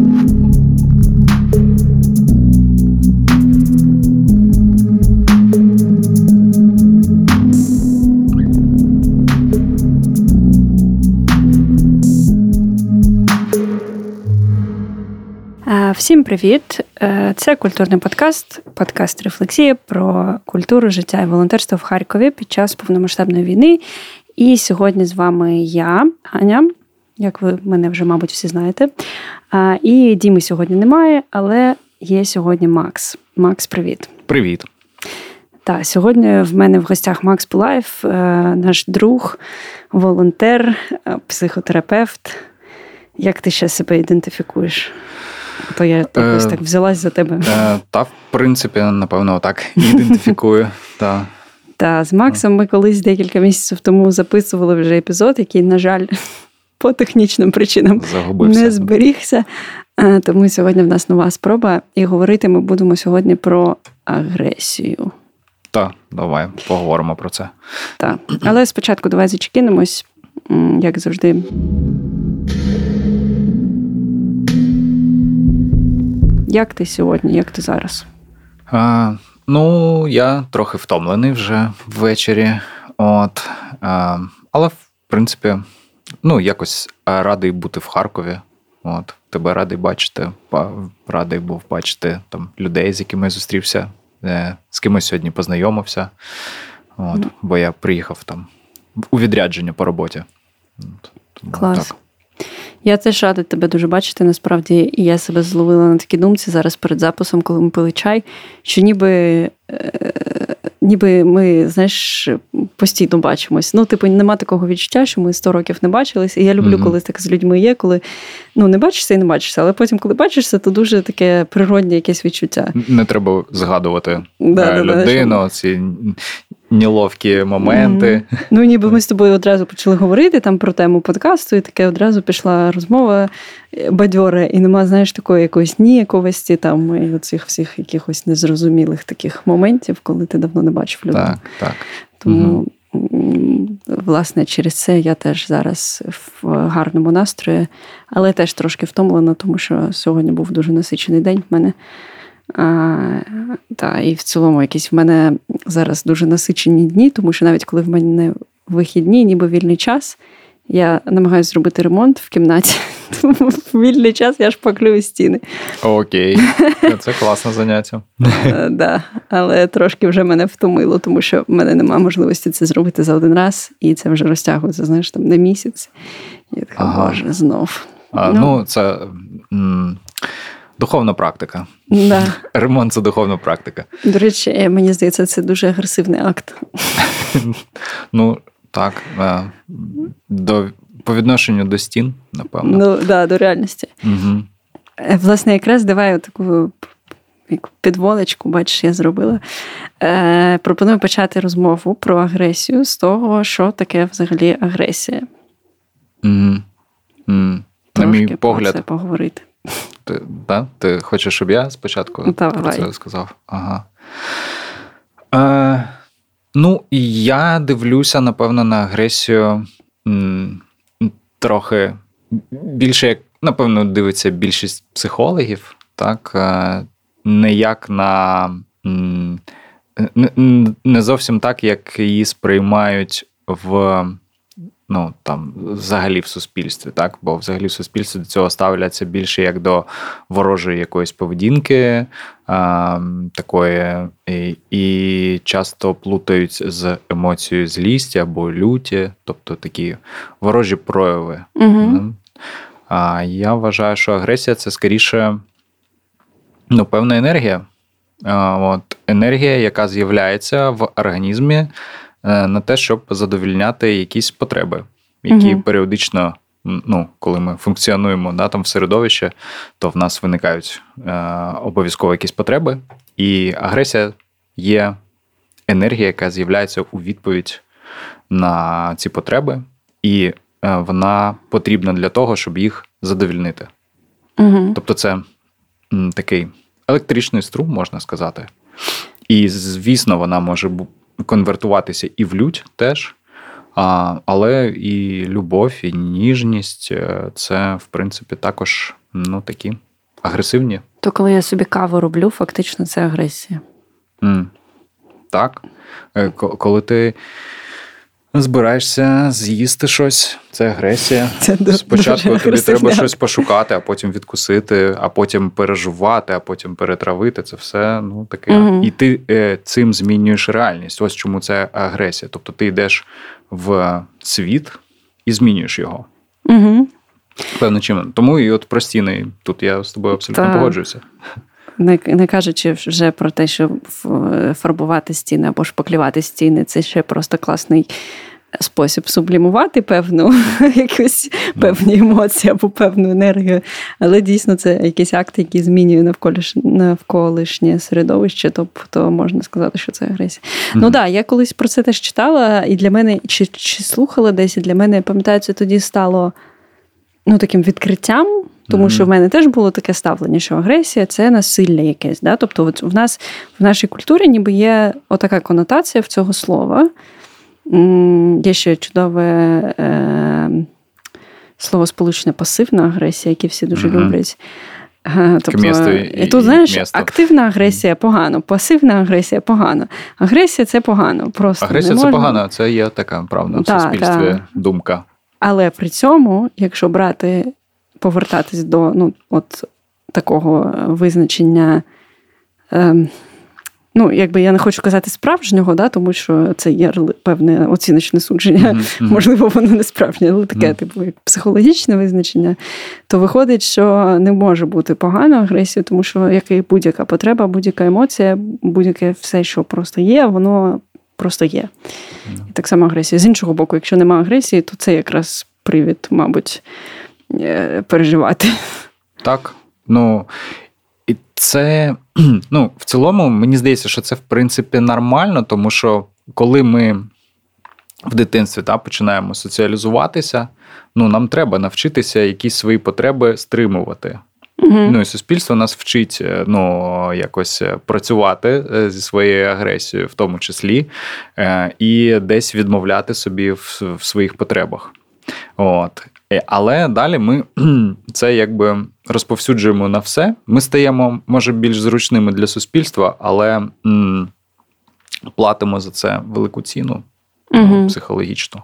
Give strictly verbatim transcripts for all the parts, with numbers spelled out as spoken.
Всім привіт! Це культурний подкаст, подкаст «Рефлексія» про культуру, життя і волонтерство в Харкові під час повномасштабної війни. І сьогодні з вами я, Аня, як ви мене вже, мабуть, всі знаєте. І Діми сьогодні немає, але є сьогодні Макс. Макс, привіт! Привіт! Так, сьогодні в мене в гостях Макс Пилаєв, наш друг, волонтер, психотерапевт. Як ти ще себе ідентифікуєш? То я якось так взялась за тебе. Е, та, в принципі, напевно, так ідентифікую. Та. та, з Максом ми колись декілька місяців тому записували вже епізод, який, на жаль, по технічним причинам загубився, не зберігся. Тому сьогодні в нас нова спроба. І говорити ми будемо сьогодні про агресію. Та, давай, поговоримо про це. Та. Але спочатку давай зачекінемось, як завжди. Як ти сьогодні, як ти зараз? А, ну, я трохи втомлений вже ввечері. От, а, але, в принципі, ну, якось радий бути в Харкові. От, тебе радий бачити, радий був бачити там людей, з якими я зустрівся, з кимось сьогодні познайомився. От, mm. Бо я приїхав там у відрядження по роботі. От, тому, клас. Так. Я теж рада тебе дуже бачити, насправді, і я себе зловила на такій думці зараз перед записом, коли ми пили чай, що ніби, е, ніби ми, знаєш, постійно бачимось. Ну, типу, нема такого відчуття, що ми сто років не бачились, і я люблю, mm-hmm. коли так з людьми є, коли, ну, не бачишся і не бачишся, але потім, коли бачишся, то дуже таке природне якесь відчуття. Не треба згадувати да, людину, да, да, ці... неловкі моменти. Mm-hmm. Ну, ніби ми з тобою одразу почали говорити там про тему подкасту, і таке одразу пішла розмова бадьора, і нема, знаєш, такої якоїсь ніяковості там, і оцих всіх якихось незрозумілих таких моментів, коли ти давно не бачив людей. Так, так. Тому, mm-hmm. власне, через це я теж зараз в гарному настрої, але теж трошки втомлена, тому що сьогодні був дуже насичений день в мене. А, та, і в цілому якісь в мене зараз дуже насичені дні, тому що навіть коли в мене вихідні, ніби вільний час, я намагаюся зробити ремонт в кімнаті, тому в вільний час я шпаклюю стіни. Окей, це класне заняття. Так, да, але трошки вже мене втомило, тому що в мене немає можливості це зробити за один раз, і це вже розтягується, знаєш, там на місяць. Я така, ага. Боже, знов. А, ну. ну, це... М- Духовна практика. Да. Ремонт – це духовна практика. До речі, мені здається, це дуже агресивний акт. Ну, так. До, по відношенню до стін, напевно. Ну, так, да, до реальності. Угу. Власне, якраз давай таку підволочку, бачиш, я зробила. Е, пропоную почати розмову про агресію з того, що таке взагалі агресія. Угу. Угу. На мій погляд. Про це поговорити. Ти, да? Ти хочеш, щоб я спочатку Давай. про це сказав? Ага. Е, ну, я дивлюся, напевно, на агресію м, трохи більше, як, напевно, дивиться більшість психологів, так? Е, не як на... М, не, не зовсім так, як її сприймають в... Ну, там, взагалі в суспільстві, так? Бо взагалі в суспільстві до цього ставляться більше як до ворожої якоїсь поведінки, а, такої, і, і часто плутають з емоцією злісті або люті, тобто такі ворожі прояви. Угу. А я вважаю, що агресія – це скоріше, ну, певна енергія. А, от, енергія, яка з'являється в організмі, на те, щоб задовольняти якісь потреби, які угу. періодично, ну, коли ми функціонуємо, да, там в середовищі, то в нас виникають е, обов'язково якісь потреби, і агресія є енергія, яка з'являється у відповідь на ці потреби, і е, вона потрібна для того, щоб їх задовольнити. Угу. Тобто це м, такий електричний струм, можна сказати. І, звісно, вона може бути конвертуватися і в лють теж, але і любов, і ніжність – це, в принципі, також, ну, такі агресивні? То коли я собі каву роблю, фактично це агресія. Mm. Так. Коли ти збираєшся з'їсти щось, це агресія. Це спочатку тобі агресивняк. Треба щось пошукати, а потім відкусити, а потім пережувати, а потім перетравити. Це все, ну, таке. Mm-hmm. І ти е, цим змінюєш реальність. Ось чому це агресія. Тобто ти йдеш в світ і змінюєш його. Mm-hmm. Певно, чим. Тому і от про стіни. Тут я з тобою абсолютно Та... погоджуюся. Не, не кажучи вже про те, що фарбувати стіни або шпаклювати стіни, це ще просто класний спосіб сублімувати певну якусь певні емоції або певну енергію. Але дійсно це якийсь акт, який змінює навколиш, навколишнє середовище, тобто можна сказати, що це агресія. Mm-hmm. Ну так, я колись про це теж читала, і для мене, чи, чи слухала десь, і для мене, пам'ятаю, це тоді стало ну, таким відкриттям. Тому mm-hmm. що в мене теж було таке ставлення, що агресія – це насилля якесь. Да? Тобто от в нас, в нашій культурі ніби є отака конотація в цього слова. М-м, є ще чудове е- слово сполучне «пасивна агресія», яке всі дуже mm-hmm. люблять. Тобто, місто і, і тут, знаєш, місто. Активна агресія погано, пасивна агресія погано. Агресія – це погано. Просто агресія – це можна... погано, це є така, правда, в да, суспільстві да. думка. Але при цьому, якщо брати... повертатись до ну, от такого визначення, ем, ну, якби я не хочу казати справжнього, да, тому що це є певне оціночне судження, mm-hmm. можливо, воно не справжнє, але таке, mm-hmm. типу, як психологічне визначення, то виходить, що не може бути погано агресію, тому що як і будь-яка потреба, будь-яка емоція, будь-яке все, що просто є, воно просто є. Mm-hmm. І так само агресія. З іншого боку, якщо немає агресії, то це якраз привід, мабуть, переживати. Так. Ну, і це, ну, в цілому, мені здається, що це, в принципі, нормально, тому що, коли ми в дитинстві та, починаємо соціалізуватися, ну, нам треба навчитися якісь свої потреби стримувати. Угу. Ну, і суспільство нас вчить, ну, якось працювати зі своєю агресією, в тому числі, і десь відмовляти собі в, в своїх потребах. От. Але далі ми це якби розповсюджуємо на все. Ми стаємо, може, більш зручними для суспільства, але м- платимо за це велику ціну mm-hmm. психологічно.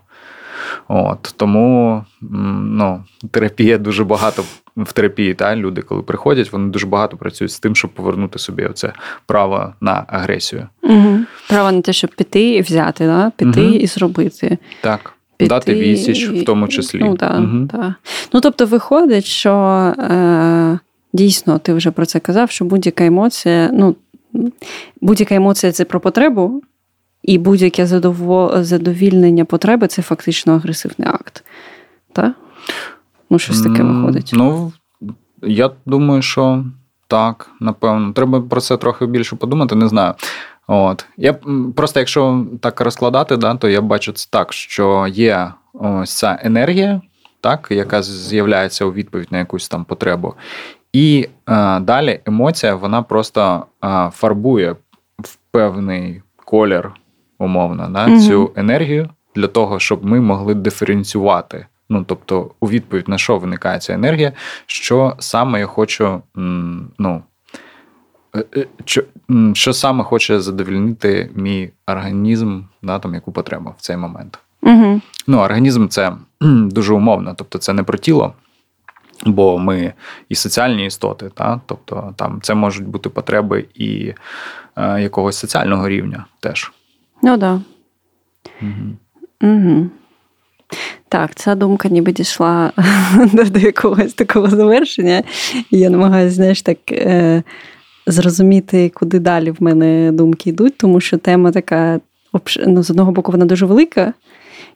От, тому м- ну, терапія дуже багато, в терапії та, люди, коли приходять, вони дуже багато працюють з тим, щоб повернути собі оце право на агресію. Mm-hmm. Право на те, щоб піти і взяти, да? Піти mm-hmm. і зробити. Так. Піти, дати відсіч в тому числі. Ну, да, угу. да. Ну, тобто, виходить, що е, дійсно, ти вже про це казав, що будь-яка емоція, ну, будь-яка емоція – це про потребу, і будь-яке задов... задовільнення потреби – це фактично агресивний акт. Так? Ну, щось таке виходить. Ну, я думаю, що так, напевно. Треба про це трохи більше подумати, не знаю. От. Я просто, якщо так розкладати, да, то я бачу це так, що є ось ця енергія, так, яка з'являється у відповідь на якусь там потребу. І е, далі емоція, вона просто е, фарбує в певний колір, умовно, да, угу. цю енергію для того, щоб ми могли диференціювати. Ну, тобто, у відповідь на що виникає ця енергія, що саме я хочу, м, ну, Що, що саме хоче задовольнити мій організм, да, там, яку потребу в цей момент. Угу. Ну, організм – це дуже умовно, тобто це не про тіло, бо ми і соціальні істоти, та, тобто там це можуть бути потреби і е, якогось соціального рівня теж. Ну, да. Угу. Угу. Так, ця думка ніби дійшла до якогось такого завершення. Я намагаюся, знаєш, так... Е... зрозуміти, куди далі в мене думки йдуть, тому що тема така, ну, з одного боку, вона дуже велика,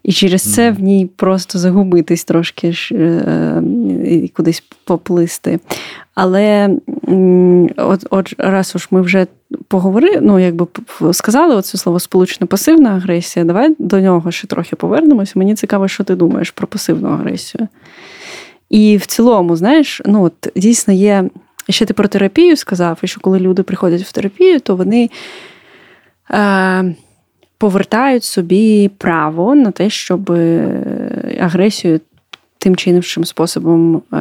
і через це в ній просто загубитись трошки і кудись поплисти. Але от, от раз уж ми вже поговорили, ну, якби сказали оце слово сполучено пасивна агресія, давай до нього ще трохи повернемось. Мені цікаво, що ти думаєш про пасивну агресію. І в цілому, знаєш, ну, от, дійсно є... І ще ти про терапію сказав, і що коли люди приходять в терапію, то вони е, повертають собі право на те, щоб агресію тим чи іншим способом е,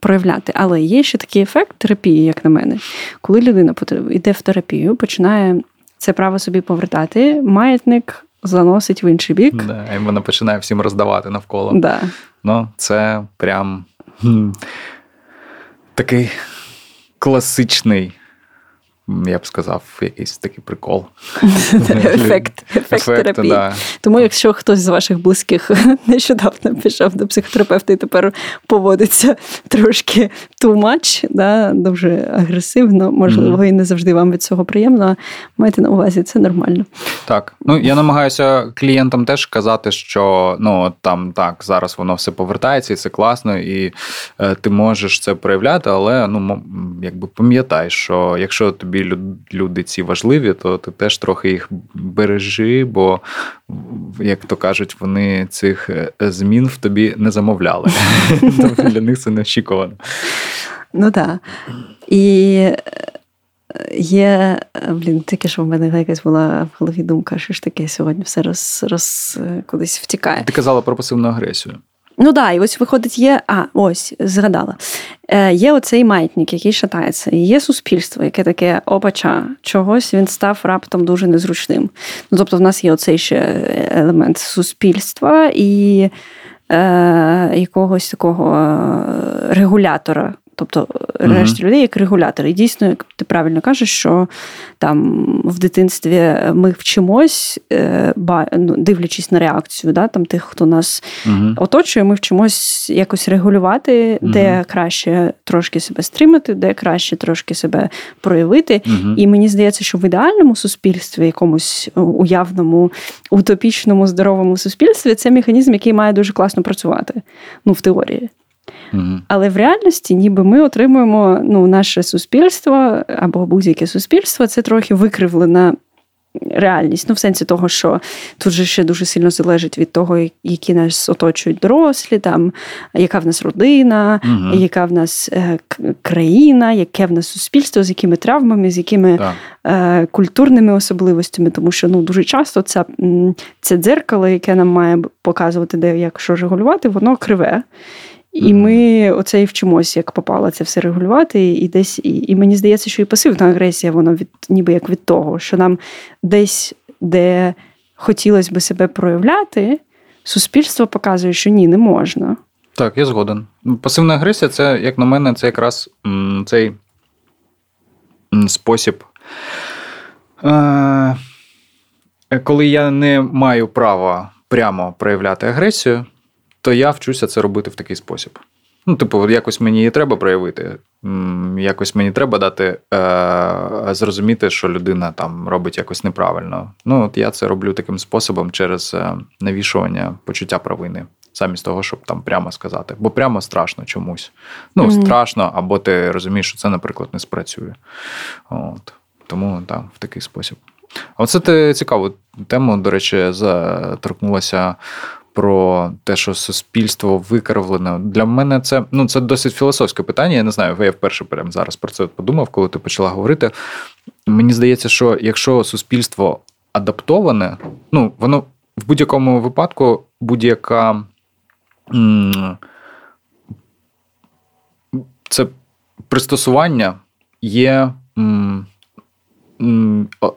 проявляти. Але є ще такий ефект терапії, як на мене. Коли людина йде в терапію, починає це право собі повертати, маятник заносить в інший бік. Да, і вона починає всім роздавати навколо. Да. Ну, це прям хм, такий класичний, я б сказав, якийсь такий прикол. Ефект, ефект терапії. Да. Тому якщо хтось з ваших близьких нещодавно пішов до психотерапевта і тепер поводиться трошки too much, да, дуже агресивно, можливо, mm-hmm. і не завжди вам від цього приємно, майте на увазі, це нормально. Так, ну я намагаюся клієнтам теж казати, що ну там так, зараз воно все повертається і це класно, і е, ти можеш це проявляти, але ну якби пам'ятай, що якщо тобі люди ці важливі, то ти теж трохи їх бережи, бо, як то кажуть, вони цих змін в тобі не замовляли. Тобто для них це неочікувано. Ну так. І є, блін, тільки що в мене якась була в голові думка, що ж таке сьогодні все роз, роз кудись втікає. Ти казала про пасивну агресію. Ну так, да, і ось виходить є, а, ось, згадала, е, є оцей маятник, який шатається, і є суспільство, яке таке, опача, чогось він став раптом дуже незручним. Ну, тобто в нас є оцей ще елемент суспільства і е, якогось такого регулятора, тобто решті mm-hmm. людей як регулятори. І дійсно, як ти правильно кажеш, що там в дитинстві ми вчимось, дивлячись на реакцію, да, там тих, хто нас mm-hmm. оточує, ми вчимось якось регулювати, де mm-hmm. краще трошки себе стримати, де краще трошки себе проявити. Mm-hmm. І мені здається, що в ідеальному суспільстві, якомусь уявному, утопічному, здоровому суспільстві, це механізм, який має дуже класно працювати, ну, в теорії. Mm-hmm. Але в реальності ніби ми отримуємо, ну, наше суспільство або будь-яке суспільство, це трохи викривлена реальність. Ну, в сенсі того, що тут же ще дуже сильно залежить від того, які нас оточують дорослі, там, яка в нас родина, mm-hmm. яка в нас країна, яке в нас суспільство, з якими травмами, з якими yeah. культурними особливостями, тому що, ну, дуже часто це, це дзеркало, яке нам має показувати, де як що регулювати, воно криве. І ми оце і вчимося, як попало це все регулювати, і десь, і, і мені здається, що і пасивна агресія, вона від, ніби як від того, що нам десь, де хотілося би себе проявляти, суспільство показує, що ні, не можна. Так, я згоден. Пасивна агресія, це, як на мене, це якраз м, цей м, спосіб, е, коли я не маю права прямо проявляти агресію, то я вчуся це робити в такий спосіб. Ну, типу, якось мені її треба проявити, якось мені треба дати, е- зрозуміти, що людина там робить якось неправильно. Ну, от я це роблю таким способом через навішування почуття провини. Замість того, щоб там прямо сказати. Бо прямо страшно чомусь. Ну, mm-hmm. страшно, або ти розумієш, що це, наприклад, не спрацює. От. Тому, так, в такий спосіб. А оце ти цікаву тему, до речі, заторкнулася про те, що суспільство викривлено. Для мене це, ну, це досить філософське питання. Я не знаю, я вперше прямо зараз про це подумав, коли ти почала говорити. Мені здається, що якщо суспільство адаптоване, ну, воно в будь-якому випадку будь-яка... Це пристосування є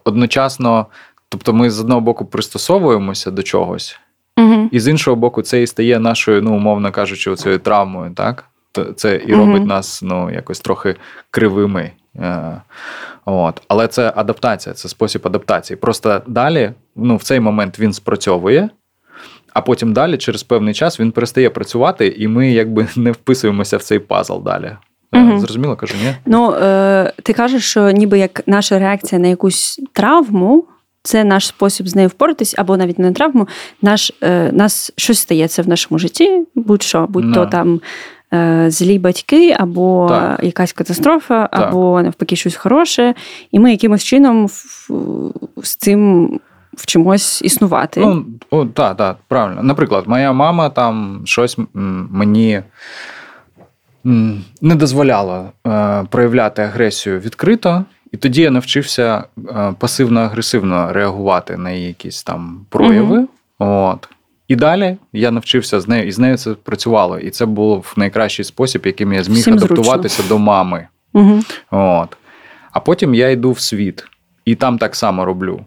одночасно... Тобто ми, з одного боку, пристосовуємося до чогось, угу. і з іншого боку, це і стає нашою, ну, умовно кажучи, цією травмою, так? Це і робить угу. нас, ну, якось трохи кривими. От. Але це адаптація, це спосіб адаптації. Просто далі, ну, в цей момент він спрацьовує, а потім далі, через певний час, він перестає працювати, і ми, якби, не вписуємося в цей пазл далі. Угу. Зрозуміло, кажу, ні? Ну, е- ти кажеш, що ніби як наша реакція на якусь травму, це наш спосіб з нею впоратись, або навіть не на травму, наш, е, нас щось стається в нашому житті, будь-що, будь-то no. там е, злі батьки, або так. якась катастрофа, так. або навпаки щось хороше, і ми якимось чином в, з цим вчимось існувати. Ну, так, так, та, правильно. Наприклад, моя мама там щось мені не дозволяла е, проявляти агресію відкрито, і тоді я навчився пасивно-агресивно реагувати на її якісь там прояви. Mm-hmm. От. І далі я навчився з нею, і з нею це працювало. І це був найкращий спосіб, яким я зміг Всім адаптуватися зручно. До мами. Угу. От. А потім я йду в світ. І там так само роблю.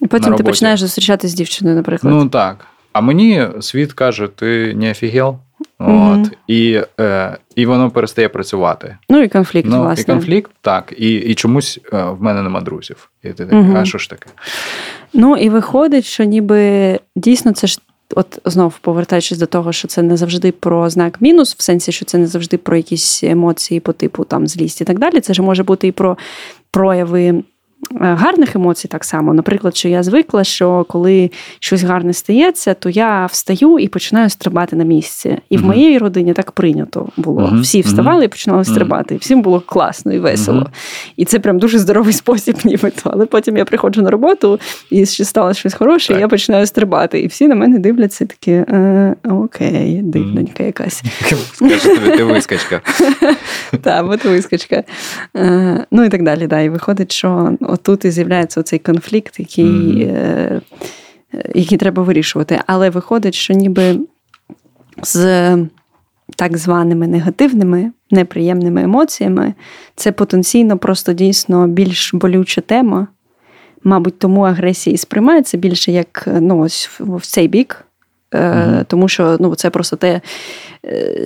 І потім ти починаєш зустрічатися з дівчиною, наприклад. Ну так. А мені світ каже, ти не офігел. Угу. От. І, е, і воно перестає працювати. Ну і конфлікт, ну, власне. І конфлікт, так. І, і чомусь е, в мене нема друзів. І ти такий, угу. а що ж таке? Ну і виходить, що ніби дійсно це ж от знов повертаючись до того, що це не завжди про знак мінус, в сенсі, що це не завжди про якісь емоції по типу там злість і так далі. Це ж може бути і про прояви гарних емоцій так само. Наприклад, що я звикла, що коли щось гарне стається, то я встаю і починаю стрибати на місці. І в моїй родині так прийнято було. Всі вставали і починали стрибати. І всім було класно і весело. І це прям дуже здоровий спосіб нібито. Але потім я приходжу на роботу, і стало щось хороше, і я починаю стрибати. І всі на мене дивляться такі, е, окей, дивненька якась. Скажи тобі, ти вискочка. Так, от вискочка. Ну і так далі. І виходить, що отут і з'являється цей конфлікт, який, mm. е, який треба вирішувати. Але виходить, що ніби з так званими негативними, неприємними емоціями це потенційно просто дійсно більш болюча тема. Мабуть, тому агресія і сприймається більше як ну, ось в цей бік. Mm-hmm. Тому що ну, це просто те,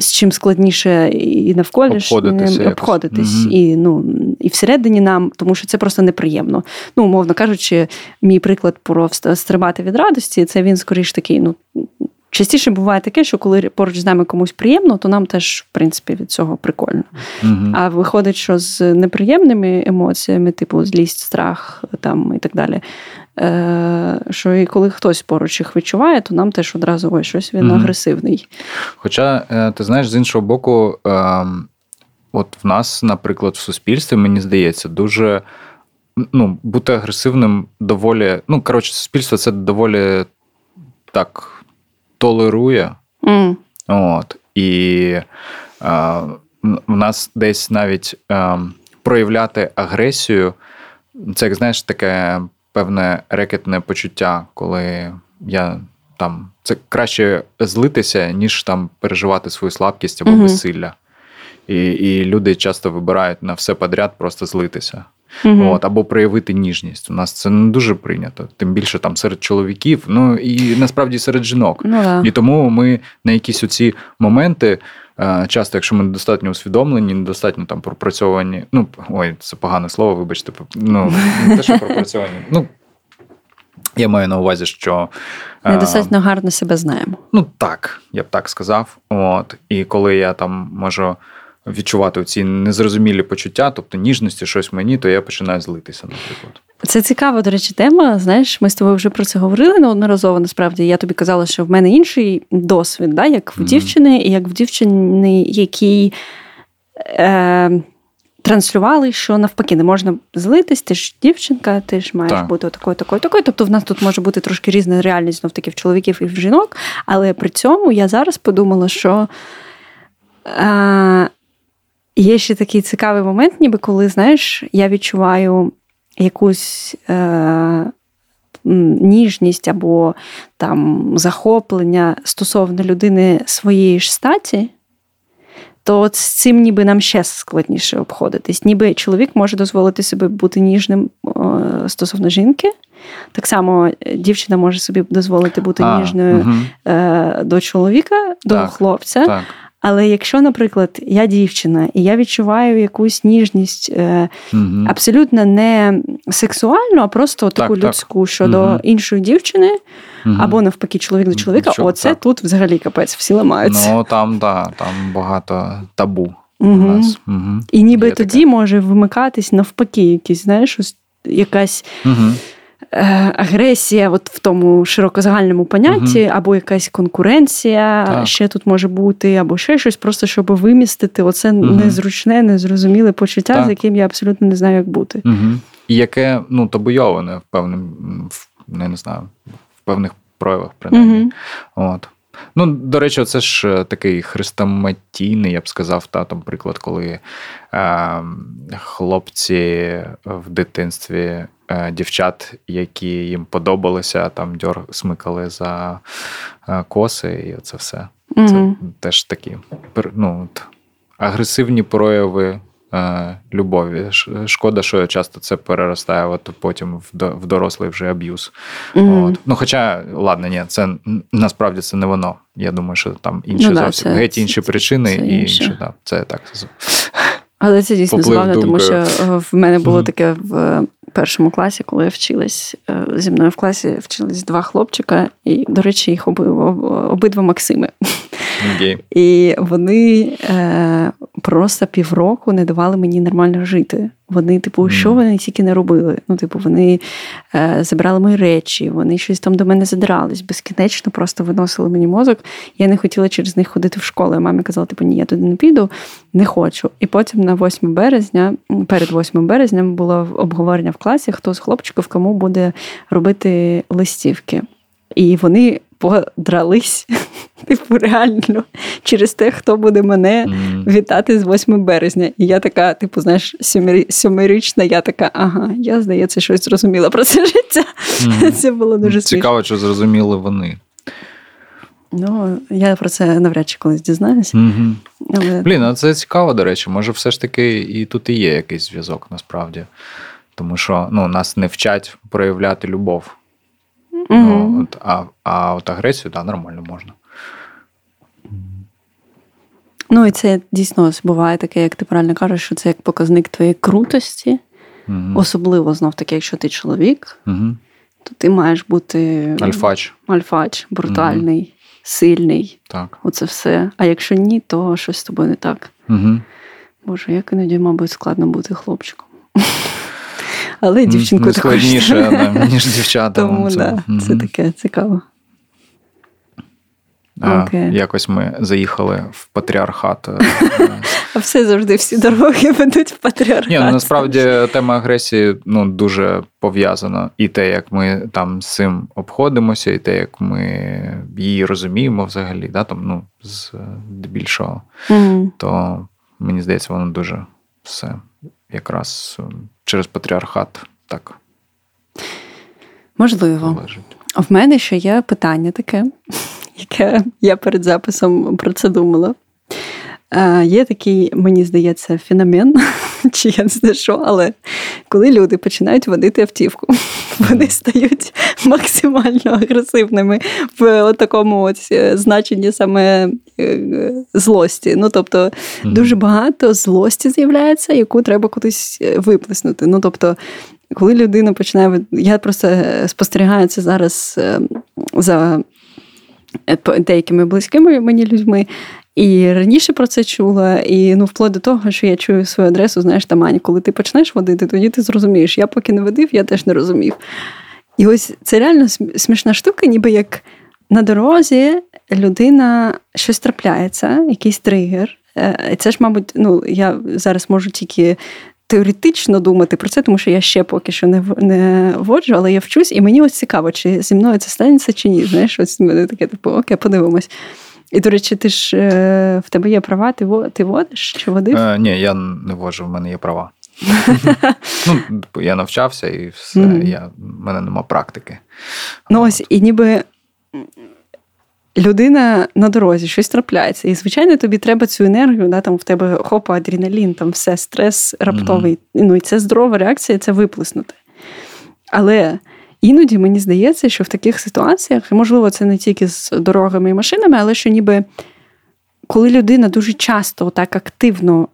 з чим складніше і навколишнім обходитись, обходитись. Mm-hmm. і, ну, і всередині нам, тому що це просто неприємно. Ну, умовно кажучи, мій приклад про стрибати від радості, це він скоріш такий, ну, частіше буває таке, що коли поруч з нами комусь приємно, то нам теж, в принципі, від цього прикольно. Mm-hmm. А виходить, що з неприємними емоціями, типу злість, страх там, і так далі, що і коли хтось поруч їх відчуває, то нам теж одразу, ой, щось він mm-hmm. агресивний. Хоча, ти знаєш, з іншого боку, от в нас, наприклад, в суспільстві, мені здається, дуже, ну, бути агресивним доволі, ну, коротше, суспільство це доволі так толерує. Mm. От. І е, в нас десь навіть е, проявляти агресію, це, як знаєш, таке певне рекетне почуття, коли я там, це краще злитися, ніж там переживати свою слабкість або mm-hmm. безсилля. І, і люди часто вибирають на все подряд просто злитися. Mm-hmm. От, або проявити ніжність. У нас це не дуже прийнято. Тим більше там серед чоловіків, ну і насправді серед жінок. Ну, да. І тому ми на якісь оці моменти, часто, якщо ми недостатньо усвідомлені, недостатньо там пропрацьовані, ну, ой, це погане слово, вибачте, ну, не те, що пропрацьовані, ну, я маю на увазі, що... недостатньо гарно себе знаємо. Ну, так, я б так сказав. От, і коли я там можу відчувати ці незрозумілі почуття, тобто ніжності, щось мені, то я починаю злитися, наприклад. Це цікава, до речі, тема. Знаєш, ми з тобою вже про це говорили неодноразово, насправді. Я тобі казала, що в мене інший досвід, да, як в mm-hmm. дівчини, і як в дівчини, які е, транслювали, що навпаки, не можна злитись, ти ж дівчинка, ти ж маєш так. бути отакою, такою, такою. Тобто в нас тут може бути трошки різна реальність, знов таки, в чоловіків і в жінок. Але при цьому я зараз подумала, що е, є ще такий цікавий момент, ніби коли, знаєш, я відчуваю якусь е- ніжність або там захоплення стосовно людини своєї ж статі, то от з цим ніби нам ще складніше обходитись. Ніби чоловік може дозволити собі бути ніжним стосовно жінки. Так само дівчина може собі дозволити бути а, ніжною угу. е- до чоловіка, до так, хлопця. Так. Але якщо, наприклад, я дівчина, і я відчуваю якусь ніжність е, угу. абсолютно не сексуальну, а просто таку так, людську так. щодо угу. іншої дівчини, угу. або навпаки чоловік до чоловіка, Чо, оце так. тут взагалі капець, всі ламаються. Ну, там, так, да, там багато табу угу. у нас. Угу. І ніби є тоді таке. Може вимикатись навпаки якісь, знаєш, ось якась... Угу. агресія от в тому широкозагальному понятті, uh-huh. або якась конкуренція, так. ще тут може бути, або ще щось, просто щоб вимістити оце uh-huh. незручне, незрозуміле почуття, так. з яким я абсолютно не знаю, як бути. Uh-huh. І яке, ну, табуйоване в певним, я не знаю, в певних проявах, принаймні. Uh-huh. От. Ну, до речі, це ж такий хрестоматійний, я б сказав, та, там, приклад, коли е, хлопці в дитинстві дівчат, які їм подобалося, там дьор смикали за коси і це все. Mm-hmm. Це теж такі, ну, агресивні прояви любові. Шкода, що часто це переростає от потім в дорослий вже аб'юз. Mm-hmm. От. Ну, хоча, ладно, ні, це насправді це не воно. Я думаю, що там інші ну, зовсім, да, це, геть це, інші це, причини це, це і інші, да, це так. Але це дійсно забавно, тому що в мене було mm-hmm. таке в першому класі, коли я вчилась, зі мною в класі вчились два хлопчика, і, до речі, їх оби, обидва Максими. Okay. І вони е, просто півроку не давали мені нормально жити. Вони, типу, що вони тільки не робили? Ну, типу, вони е, забирали мої речі, вони щось там до мене задрались, безкінечно просто виносили мені мозок. Я не хотіла через них ходити в школу. Мамі казала, типу, ні, я туди не піду, не хочу. І потім на восьме березня, перед восьмим березня було обговорення в класі, хто з хлопчиків кому буде робити листівки. І вони подрались, типу, реально, через те, хто буде мене mm-hmm. вітати з восьме березня. І я така, типу, знаєш, сьомирічна, я така, ага, я, здається, щось зрозуміла про це життя. Mm-hmm. Це було дуже смішно. Цікаво, що зрозуміли вони. Ну, я про це навряд чи колись дізнаюся. Mm-hmm. Але... Блін, а це цікаво, до речі. Може, все ж таки і тут і є якийсь зв'язок, насправді. Тому що, ну, нас не вчать проявляти любов. Ну, mm-hmm. от, а, а от агресію, да, нормально можна. Ну, і це дійсно буває таке, як ти правильно кажеш, що це як показник твоєї крутості. Mm-hmm. Особливо, знов-таки, якщо ти чоловік, mm-hmm. то ти маєш бути... Альфач. Альфач, брутальний, mm-hmm. сильний. Так. Оце все. А якщо ні, то щось з тобою не так. Mm-hmm. Боже, як іноді, мабуть, складно бути хлопчиком. Але дівчинку також. Складніше, да, ніж дівчатам. Тому, так, да, угу. Це таке цікаво. А, якось ми заїхали в патріархат. А все завжди, всі дороги ведуть в патріархат. Ні, ну, насправді, тема агресії, ну, дуже пов'язана. І те, як ми там з цим обходимося, і те, як ми її розуміємо взагалі, да, там, ну, здебільшого. Угу. То, мені здається, воно дуже все... якраз через патріархат так. Можливо. Залежить. В мене ще є питання таке, яке я перед записом про це думала. Е, є такий, мені здається, феномен, чи я не знаю що, але коли люди починають водити автівку, вони стають максимально агресивними в такому ось значенні саме злості. Ну, тобто, mm-hmm. дуже багато злості з'являється, яку треба кудись виплеснути. Ну, тобто, коли людина починає... Я просто спостерігаю це зараз за деякими близькими мені людьми, і раніше про це чула, і, ну, вплоть до того, що я чую свою адресу, знаєш, там, Аня, коли ти почнеш водити, тоді ти зрозумієш. Я поки не водив, я теж не розумів. І ось це реально смішна штука, ніби як на дорозі людина, щось трапляється, якийсь тригер. Це ж, мабуть, ну, я зараз можу тільки теоретично думати про це, тому що я ще поки що не, не воджу, але я вчусь, і мені ось цікаво, чи зі мною це станеться, чи ні. Знаєш, ось в мене таке, типу, окей, подивимось. І, до речі, ти ж, в тебе є права, ти, ти водиш чи водив? Е, ні, я не воджу, в мене є права. Ну, я навчався, і все, я, в мене нема практики. Ну ось, і ніби людина на дорозі, щось трапляється, і, звичайно, тобі треба цю енергію, да, там в тебе хопа, адреналін, там все, стрес раптовий, ну і це здорова реакція, це виплеснути. Але... Іноді мені здається, що в таких ситуаціях, можливо, це не тільки з дорогами і машинами, але що ніби, коли людина дуже часто так активно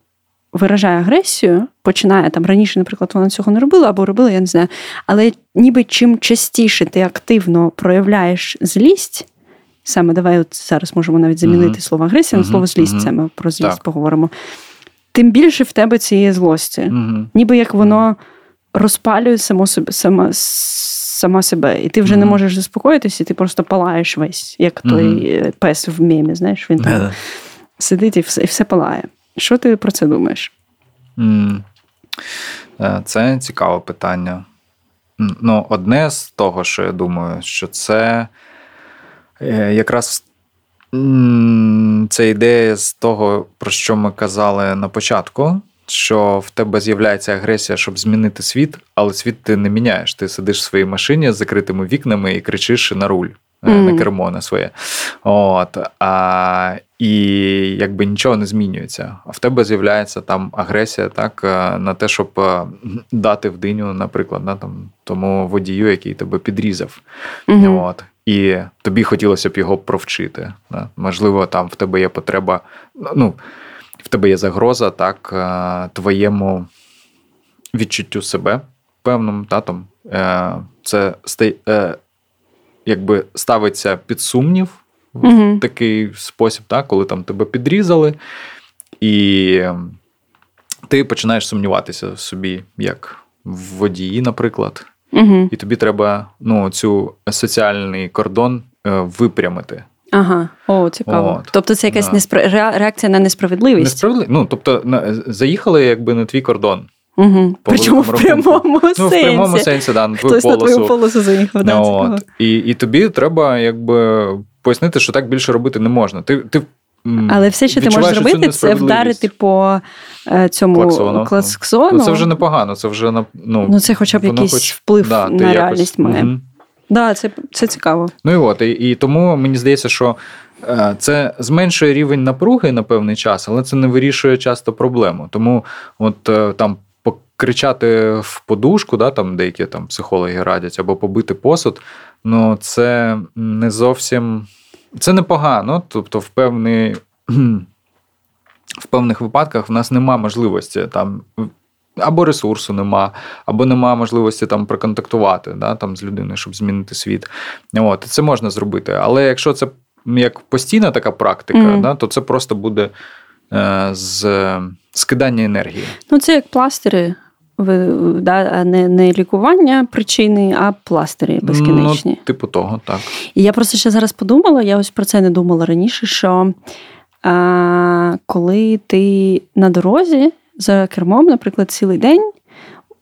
виражає агресію, починає, там раніше, наприклад, вона цього не робила, або робила, я не знаю, але ніби чим частіше ти активно проявляєш злість, саме давай от зараз можемо навіть замінити mm-hmm. слово агресія mm-hmm. на слово злість, mm-hmm. саме про злість так. поговоримо, тим більше в тебе цієї злості. Mm-hmm. Ніби як воно розпалює само собі, само сама себе, і ти вже mm-hmm. не можеш заспокоїтися, і ти просто палаєш весь, як той mm-hmm. пес в мемі, знаєш, він там yeah. сидить і все, і все палає. Що ти про це думаєш? Mm. Це цікаве питання. Ну, одне з того, що я думаю, що це якраз це ідея з того, про що ми казали на початку, що в тебе з'являється агресія, щоб змінити світ, але світ ти не міняєш. Ти сидиш в своїй машині з закритими вікнами і кричиш на руль, mm-hmm. на кермо, на своє. От. А, і якби нічого не змінюється. А в тебе з'являється там агресія, так, на те, щоб дати в диню, наприклад, на, там, тому водію, який тебе підрізав. Mm-hmm. От. І тобі хотілося б його провчити. Да? Можливо, там в тебе є потреба, ну, в тебе є загроза, так, твоєму відчуттю себе певним татом. Це якби ставиться під сумнів mm-hmm. в такий спосіб, так, коли там тебе підрізали, і ти починаєш сумніватися в собі, як в водії, наприклад. Угу. І тобі треба, ну, цю соціальний кордон випрямити. Ага, о, цікаво. От. Тобто це якась да. неспро... реакція на несправедливість? Несправедливість. Ну, тобто заїхали якби на твій кордон. Угу. Причому в прямому сенсі. Ну, в прямому сенсі, да, на твою Хтось полосу. Хтось на твою полосу заїхав, да, цікаво. І, і тобі треба якби пояснити, що так більше робити не можна. Ти, ти Але все, що ти можеш зробити, це вдарити по цьому клаксону. клаксону. Ну, це вже непогано, це вже... Ну, ну це хоча б якийсь хоч... вплив да, на реальність якось... має. Mm-hmm. Да, це, це цікаво. Ну і от, і, і тому мені здається, що це зменшує рівень напруги на певний час, але це не вирішує часто проблему. Тому от там покричати в подушку, да, там деякі там психологи радять, або побити посуд, ну це не зовсім... Це непогано, тобто в, певний, в певних випадках в нас нема можливості там, або ресурсу нема, або нема можливості там, проконтактувати да, там, з людиною, щоб змінити світ. От, це можна зробити, але якщо це як постійна така практика, mm-hmm. да, то це просто буде е, з, скидання енергії. Ну, це як пластири. Да, не, не лікування причини, а пластирі безкінечні. Ну, типу того, так. І я просто ще зараз подумала, я ось про це не думала раніше, що а, коли ти на дорозі за кермом, наприклад, цілий день,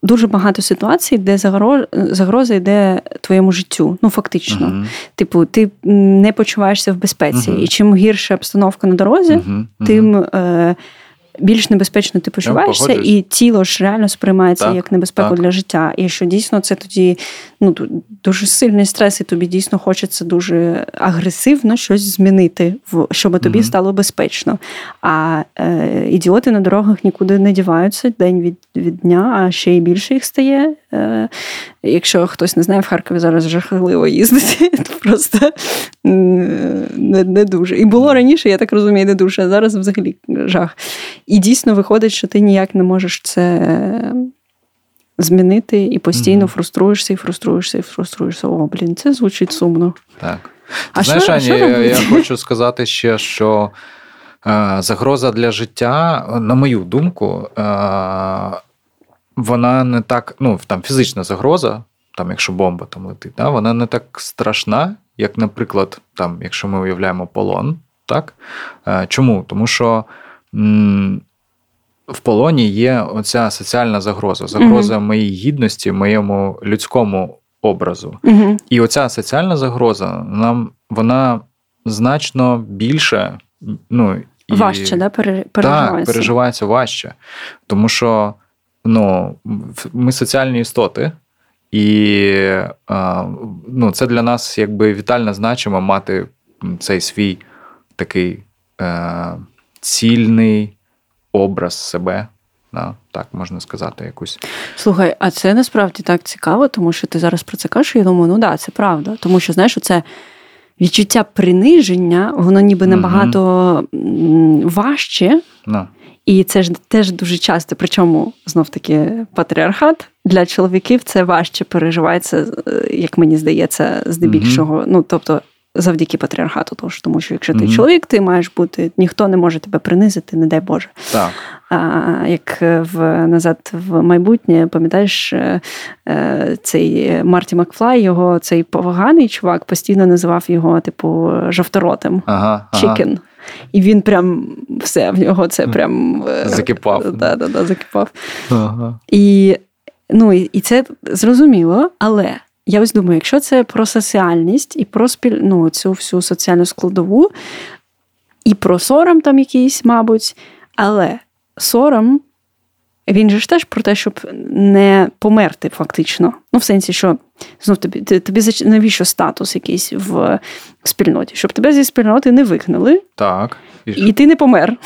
дуже багато ситуацій, де загроз, загроза йде твоєму життю. Ну, фактично. Uh-huh. Типу, ти не почуваєшся в безпеці. Uh-huh. І чим гірша обстановка на дорозі, uh-huh. Uh-huh. тим... Е, більш небезпечно ти почуваєшся, і тіло ж реально сприймається так, як небезпеку так. для життя. І що дійсно це тоді ну, дуже сильний стрес, і тобі дійсно хочеться дуже агресивно щось змінити, щоб тобі mm-hmm. стало безпечно. А е, ідіоти на дорогах нікуди не діваються день від, від дня, а ще й більше їх стає. Е, якщо хтось не знає, в Харкові зараз жахливо їздити. Просто не, не дуже. І було раніше, я так розумію, не дуже, а зараз взагалі жах. І дійсно виходить, що ти ніяк не можеш це змінити, і постійно mm-hmm. фруструєшся, і фруструєшся, і фруструєшся. О, блін, це звучить сумно. Так. А ти знаєш, що, Аня, що я, я хочу сказати ще, що е, загроза для життя, на мою думку, е, вона не так, ну, там фізична загроза, там, якщо бомба там летить, да, вона не так страшна, як, наприклад, там, якщо ми уявляємо полон. Так? Е, чому? Тому що в полоні є оця соціальна загроза, загроза uh-huh. моїй гідності, моєму людському образу. Uh-huh. І оця соціальна загроза, нам вона значно більше, ну, і важче, да, переживається. Так, переживається важче. Тому що, ну, ми соціальні істоти, і, ну, це для нас якби вітально значимо мати цей свій такий цільний образ себе, да, так можна сказати, якусь. Слухай, а це насправді так цікаво, тому що ти зараз про це кажеш, і я думаю, ну да, це правда. Тому що, знаєш, це відчуття приниження, воно ніби набагато mm-hmm. важче, no. і це ж теж дуже часто, причому, знов-таки, патріархат для чоловіків це важче переживається, як мені здається, здебільшого, mm-hmm. ну, тобто, завдяки патріархату, тож, тому що якщо ти mm-hmm. чоловік, ти маєш бути, ніхто не може тебе принизити, не дай Боже. Так. А, як в «Назад в майбутнє», пам'ятаєш, цей Марті Макфлай, його цей поганий чувак постійно називав його, типу, жовторотим, ага, чікен. Ага. І він прям, все, в нього це прям... Закипав. Так, так, так, закипав. Ага. І, ну, і це зрозуміло, але... Я ось думаю, якщо це про соціальність і про спіль... ну, цю всю соціальну складову, і про сором там якийсь, мабуть, але сором він же ж теж про те, щоб не померти фактично. Ну, в сенсі, що знов тобі, тобі навіщо статус якийсь в спільноті? Щоб тебе зі спільноти не викинули. Так. І, і ти не помер.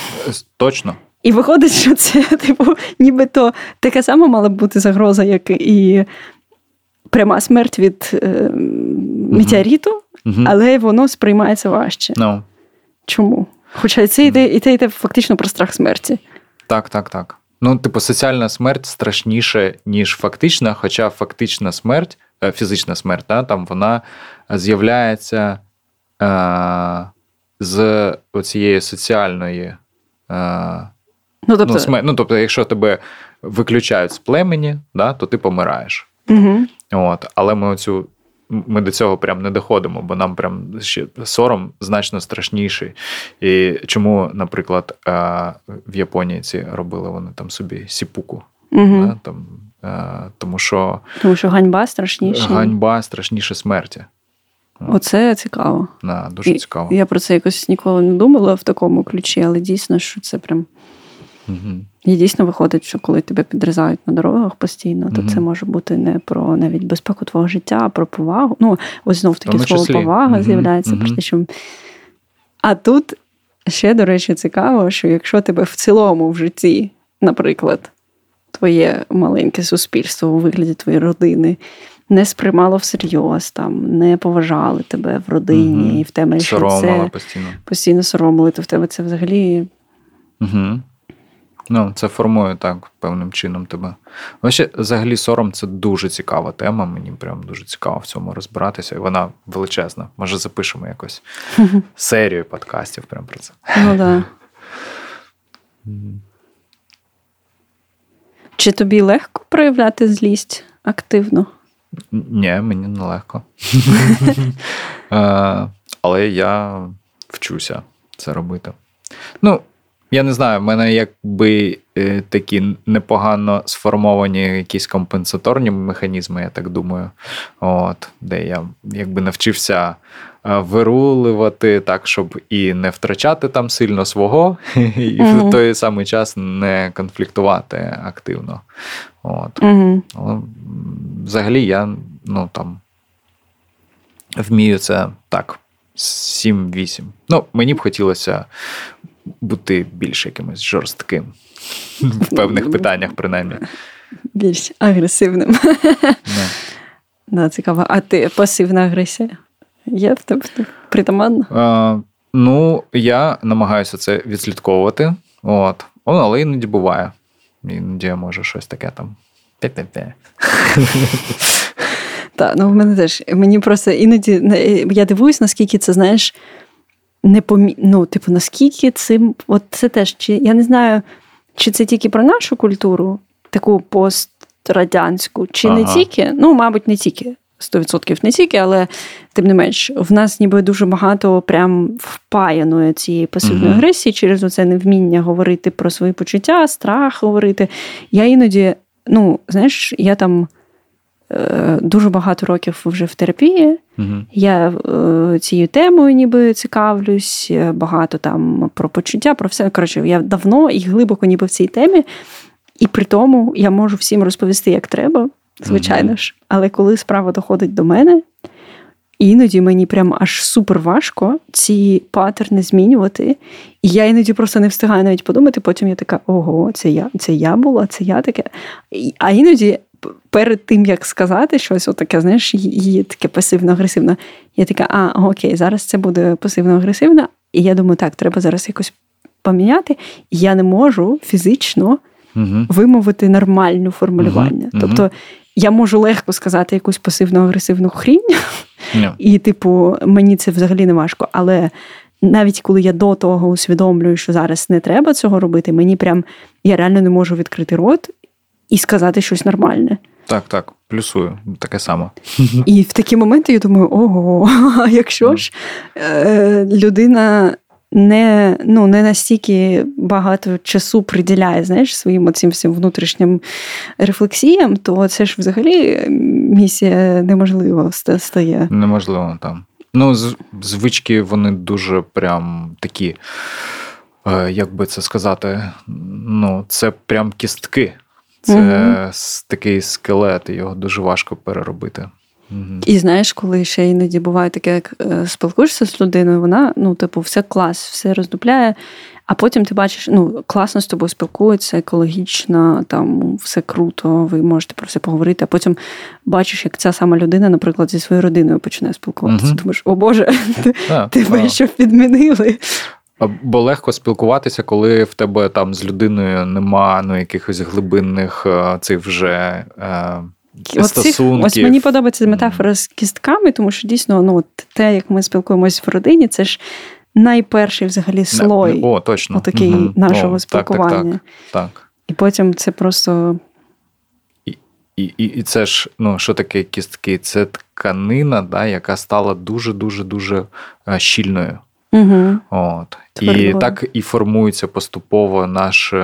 Точно. І виходить, що це, типу, нібито така сама мала б бути загроза, як і пряма смерть від е, метеориту, mm-hmm. але воно сприймається важче. No. Чому? Хоча це йде, і те йде фактично про страх смерті. Так, так, так. Ну, типу, соціальна смерть страшніше, ніж фактична, хоча фактична смерть, фізична смерть, да, там вона з'являється е- з оцієї соціальної е- ну, тобто... Ну, смер... ну, тобто, якщо тебе виключають з племені, да, то ти помираєш. Угу. От. Але ми оцю Ми до цього прям не доходимо, бо нам прям ще сором значно страшніший. І чому, наприклад, в Японії ці робили вони там собі сіпуку. Угу. Да, там, тому що... Тому що ганьба страшніша. Ганьба страшніше смерті. Оце цікаво. Да, дуже І, цікаво. Я про це якось ніколи не думала в такому ключі, але дійсно, що це прям... Угу. І дійсно виходить, що коли тебе підрізають на дорогах постійно, то mm-hmm. це може бути не про навіть безпеку твого життя, а про повагу. Ну, ось знов таки слово повага mm-hmm. з'являється. Mm-hmm. Про те, що... А тут ще, до речі, цікаво, що якщо тебе в цілому в житті, наприклад, твоє маленьке суспільство у вигляді твоєї родини не сприймало всерйоз, там, не поважали тебе в родині, mm-hmm. і в темі, що соромили це постійно. постійно соромили, то в тебе це взагалі... Mm-hmm. Ну, це формує так, певним чином тебе. Вообще, взагалі, сором – це дуже цікава тема, мені прям дуже цікаво в цьому розбиратися, і вона величезна. Може, запишемо якось серію подкастів прям про це. Ну, да. Чи тобі легко проявляти злість активно? Ні, мені не легко. Але я вчуся це робити. Ну, я не знаю, в мене якби такі непогано сформовані якісь компенсаторні механізми, я так думаю, от, де я якби навчився вируливати так, щоб і не втрачати там сильно свого, і mm-hmm. в той самий час не конфліктувати активно. От. Mm-hmm. Взагалі я, ну, там, вмію це так, сім-вісім. Ну, мені б хотілося... бути більш якимось жорстким в певних питаннях, принаймні. Більш агресивним. Да, цікаво. А ти пасивна агресія? Є в тебе притаманна? Ну, я намагаюся це відслідковувати. От. Але іноді буває. Іноді я можу щось таке там. Пе-пе-пе. Так, ну в мене теж. Мені просто іноді... Я дивуюсь, наскільки це, знаєш... Не помі... Ну, типу, наскільки цим... От це теж, чи... я не знаю, чи це тільки про нашу культуру, таку пострадянську, чи ага. не тільки, ну, мабуть, не тільки, сто відсотків не тільки, але, тим не менш, в нас ніби дуже багато прям впаяної цієї пасивної угу. агресії через оце невміння говорити про свої почуття, страх говорити. Я іноді, ну, знаєш, я там... Дуже багато років вже в терапії. Uh-huh. Я е, цією темою ніби цікавлюсь, багато там про почуття, про все. Коротше, я давно і глибоко ніби в цій темі, і при тому я можу всім розповісти, як треба, звичайно uh-huh. ж. Але коли справа доходить до мене, іноді мені прям аж супер важко ці паттерни змінювати. І я іноді просто не встигаю навіть подумати, потім я така, ого, це я, це я була, це я таке. А іноді перед тим, як сказати щось отаке, знаєш, є таке пасивно-агресивно. Я така, а, окей, зараз це буде пасивно-агресивно. І я думаю, так, треба зараз якось поміняти. І я не можу фізично uh-huh. вимовити нормальне формулювання. Uh-huh. Тобто, я можу легко сказати якусь пасивно-агресивну хрінь. No. І, типу, мені це взагалі не важко. Але навіть коли я до того усвідомлюю, що зараз не треба цього робити, мені прям, я реально не можу відкрити рот і сказати щось нормальне. Так, так, плюсую, таке саме. І в такі моменти я думаю, ого, якщо ж е- людина не, ну, не настільки багато часу приділяє, знаєш, своїм оцим всім внутрішнім рефлексіям, то це ж взагалі місія неможлива стає. Неможливо, так. Ну, з- звички вони дуже прям такі, е- як би це сказати, ну, це прям кістки. Це mm-hmm. такий скелет, його дуже важко переробити. Mm-hmm. І знаєш, коли ще іноді буває таке, як спілкуєшся з людиною, вона, ну, типу, все клас, все роздупляє, а потім ти бачиш, ну, класно з тобою спілкується, екологічно, там, все круто, ви можете про все поговорити, а потім бачиш, як ця сама людина, наприклад, зі своєю родиною починає спілкуватися. Mm-hmm. Думаєш, о Боже, yeah, тебе wow. що підмінили. Бо легко спілкуватися, коли в тебе там з людиною нема, ну, якихось глибинних цих вже е, от стосунків. Цих, ось мені подобається метафора з кістками, тому що дійсно, ну, те, як ми спілкуємось в родині, це ж найперший взагалі слой Не, о, точно. Отакий угу. нашого о, спілкування. Так, так, так, так. І потім це просто... І, і, і це ж, ну, що таке кістки? Це тканина, да, яка стала дуже-дуже-дуже щільною. Угу. От. І так і формується поступово наш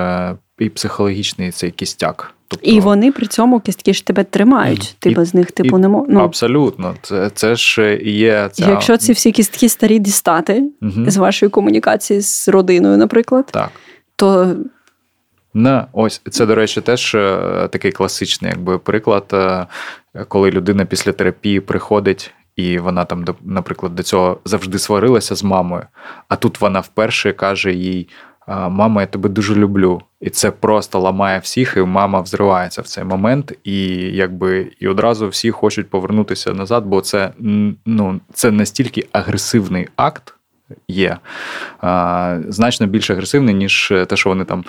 і психологічний цей кістяк. Тобто... І вони при цьому кістки ж тебе тримають, ти і, без них типу і... не можеш. Ну... Абсолютно, це, це ж є... Ця... Якщо ці всі кістки старі дістати угу. з вашої комунікації з родиною, наприклад, так. то... Не, ось, це, до речі, теж такий класичний якби, приклад, коли людина після терапії приходить... І вона там, наприклад, до цього завжди сварилася з мамою. А тут вона вперше каже їй, мама, я тебе дуже люблю. І це просто ламає всіх, і мама взривається в цей момент. І якби і одразу всі хочуть повернутися назад, бо це, ну, це настільки агресивний акт є. Значно більш агресивний, ніж те, що вони там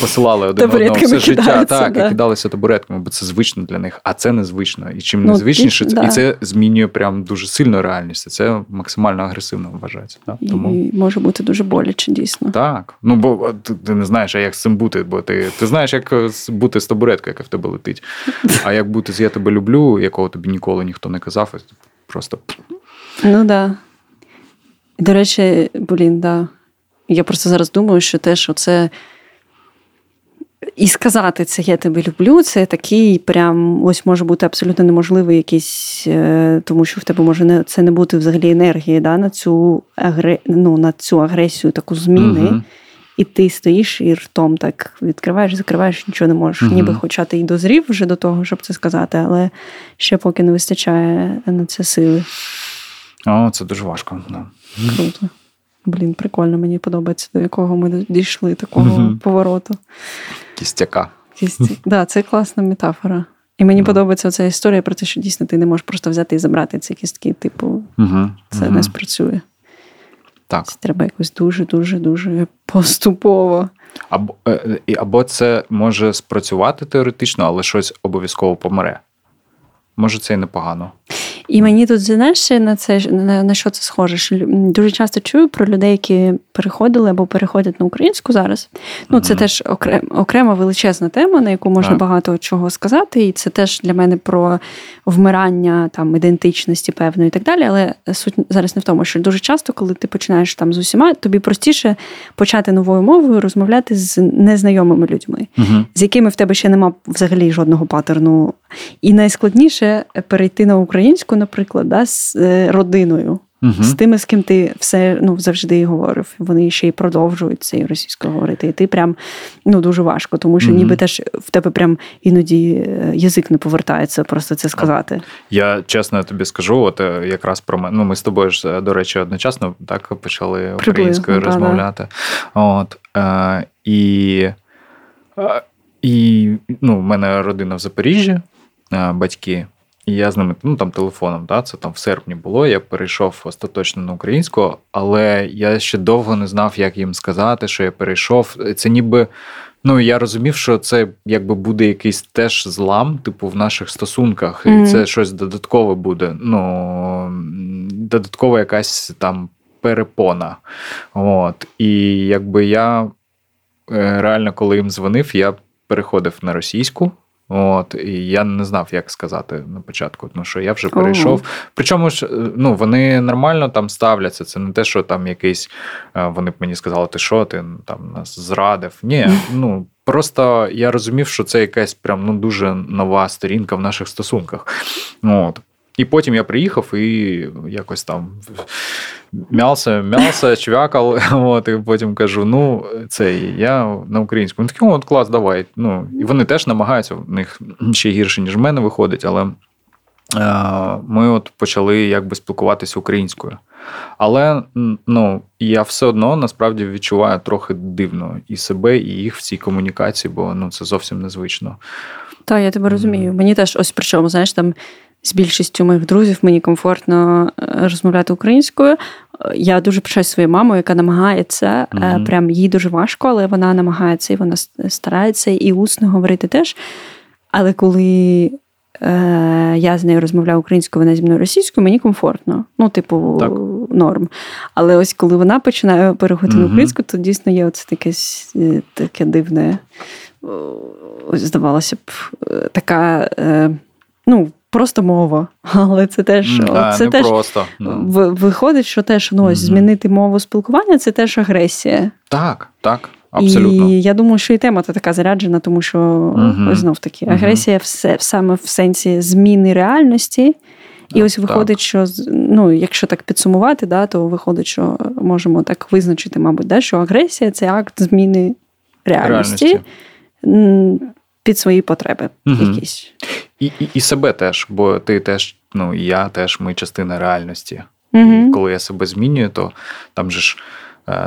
посилали один одного все життя. Так, да. І кидалися табуретками, бо це звично для них, а це незвично. І чим ну, незвичніше, і, да. і це змінює прям дуже сильно реальність. Це максимально агресивно вважається. Да? Тому... І може бути дуже боляче, дійсно. Так. Ну, бо ти, ти не знаєш, як з цим бути, бо ти, ти знаєш, як бути з табуреткою, яка в тебе летить. А як бути з «я тебе люблю», якого тобі ніколи ніхто не казав, і просто... Ну, так. Да. До речі, блін, да. Я просто зараз думаю, що те, що це... І сказати це «я тебе люблю», це такий прям, ось може бути абсолютно неможливий якийсь, тому що в тебе може не, це не бути взагалі енергії, да, на цю агре, ну, на цю агресію, таку зміни. Угу. І ти стоїш і ртом так відкриваєш, закриваєш, нічого не можеш. Угу. Ніби хоча ти і дозрів вже до того, щоб це сказати, але ще поки не вистачає на це сили. О, це дуже важко, да. Круто. Блін, прикольно, мені подобається, до якого ми дійшли, такого mm-hmm. повороту. Кістяка. Кістя... Так, да, це класна метафора. І мені mm-hmm. подобається оця історія про те, що дійсно ти не можеш просто взяти і забрати ці кістки, типу, mm-hmm. це mm-hmm. не спрацює. Так. Це треба якось дуже-дуже-дуже поступово. Або, або це може спрацювати теоретично, але щось обов'язково помре. Може, це і непогано. І мені тут, знаєш, на це на, на що це схоже? Дуже часто чую про людей, які переходили або переходять на українську зараз. Ну, це mm-hmm. теж окрем, окрема величезна тема, на яку можна mm-hmm. багато чого сказати. І це теж для мене про вмирання там, ідентичності певної і так далі. Але суть зараз не в тому, що дуже часто, коли ти починаєш там з усіма, тобі простіше почати новою мовою розмовляти з незнайомими людьми, mm-hmm. з якими в тебе ще нема взагалі жодного паттерну. І найскладніше перейти на українську, наприклад, да, з е, родиною, угу. з тими, з ким ти все, ну, завжди говорив. Вони ще й продовжують це російською говорити. І ти прям, ну, дуже важко, тому що угу. ніби теж в тебе прям іноді язик не повертається просто це сказати. Я чесно тобі скажу, от якраз про мене, ну, ми з тобою ж, до речі, одночасно так почали українською Приблизно, розмовляти. Да, да. От, е, і, е, і, ну, в мене родина в Запоріжжі, е, батьки. І я з ними, ну, там, телефоном, да, це там в серпні було, я перейшов остаточно на українську, але я ще довго не знав, як їм сказати, що я перейшов. Це ніби, ну, я розумів, що це, якби, буде якийсь теж злам, типу, в наших стосунках, mm-hmm. і це щось додаткове буде, ну, додаткова якась там перепона, от. І, якби, я реально, коли їм дзвонив, я переходив на російську. От, і я не знав, як сказати на початку, ну, що я вже перейшов. Oh. Причому ж, ну, вони нормально там ставляться, це не те, що там якийсь, вони б мені сказали, ти що, ти там нас зрадив. Ні, ну, просто я розумів, що це якась прям, ну, дуже нова сторінка в наших стосунках. От. І потім я приїхав і якось там м'явся, м'явся, чвякав, от, і потім кажу, ну, це я на українському. Такий, от, клас, давай. Ну, і вони теж намагаються, в них ще гірше, ніж в мене виходить, але ми от почали якби спілкуватися українською. Але, ну, я все одно, насправді, відчуваю трохи дивно і себе, і їх в цій комунікації, бо, ну, це зовсім незвично. Та, я тебе розумію. Мені теж, ось при чому, знаєш, там, з більшістю моїх друзів мені комфортно розмовляти українською. Я дуже пишаюсь своєю мамою, яка намагається, mm-hmm. прям їй дуже важко, але вона намагається, і вона старається, і усно говорити теж. Але коли е, я з нею розмовляю українською, вона зі мною російською, мені комфортно. Ну, типу, так. Норм. Але ось коли вона починає переходити mm-hmm. на українську, то дійсно є оце таке, таке дивне, ось, здавалося б, така, е, ну, просто мова, але це теж, а, це теж просто. Виходить, що теж ну, mm-hmm. змінити мову спілкування – це теж агресія. Так, так, абсолютно. І я думаю, що і тема така заряджена, тому що mm-hmm. знов таки агресія mm-hmm. все, саме в сенсі зміни реальності. І ось виходить, так. що, ну, якщо так підсумувати, да, то виходить, що можемо так визначити, мабуть, да, що агресія – це акт зміни реальності, реальності. Під свої потреби mm-hmm. якісь. І, і, і себе теж, бо ти теж, ну, і я теж, ми частина реальності. Mm-hmm. І коли я себе змінюю, то там же ж,